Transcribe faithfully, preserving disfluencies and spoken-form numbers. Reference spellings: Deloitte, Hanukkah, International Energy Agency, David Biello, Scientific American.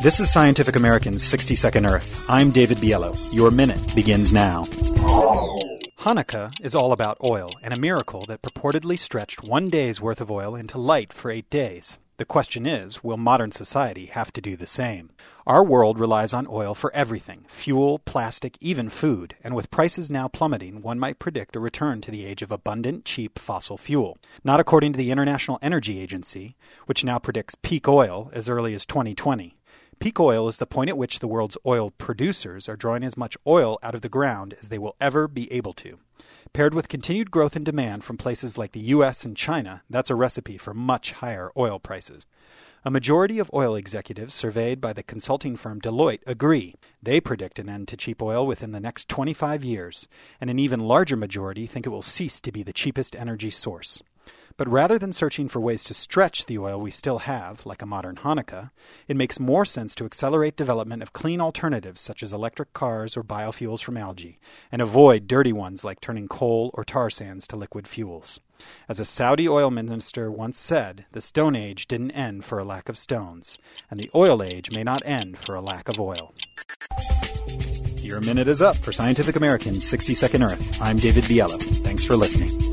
This is Scientific American's sixty second Earth. I'm David Biello. Your minute begins now. Hanukkah is all about oil and a miracle that purportedly stretched one day's worth of oil into light for eight days. The question is, will modern society have to do the same? Our world relies on oil for everything, fuel, plastic, even food, and with prices now plummeting, one might predict a return to the age of abundant, cheap fossil fuel. Not according to the International Energy Agency, which now predicts peak oil as early as twenty twenty. Peak oil is the point at which the world's oil producers are drawing as much oil out of the ground as they will ever be able to. Paired with continued growth in demand from places like the U S and China, that's a recipe for much higher oil prices. A majority of oil executives surveyed by the consulting firm Deloitte agree. They predict an end to cheap oil within the next twenty-five years, and an even larger majority think it will cease to be the cheapest energy source. But rather than searching for ways to stretch the oil we still have, like a modern Hanukkah, it makes more sense to accelerate development of clean alternatives such as electric cars or biofuels from algae, and avoid dirty ones like turning coal or tar sands to liquid fuels. As a Saudi oil minister once said, the Stone Age didn't end for a lack of stones, and the oil age may not end for a lack of oil. Your minute is up for Scientific American's sixty second Earth. I'm David Biello. Thanks for listening.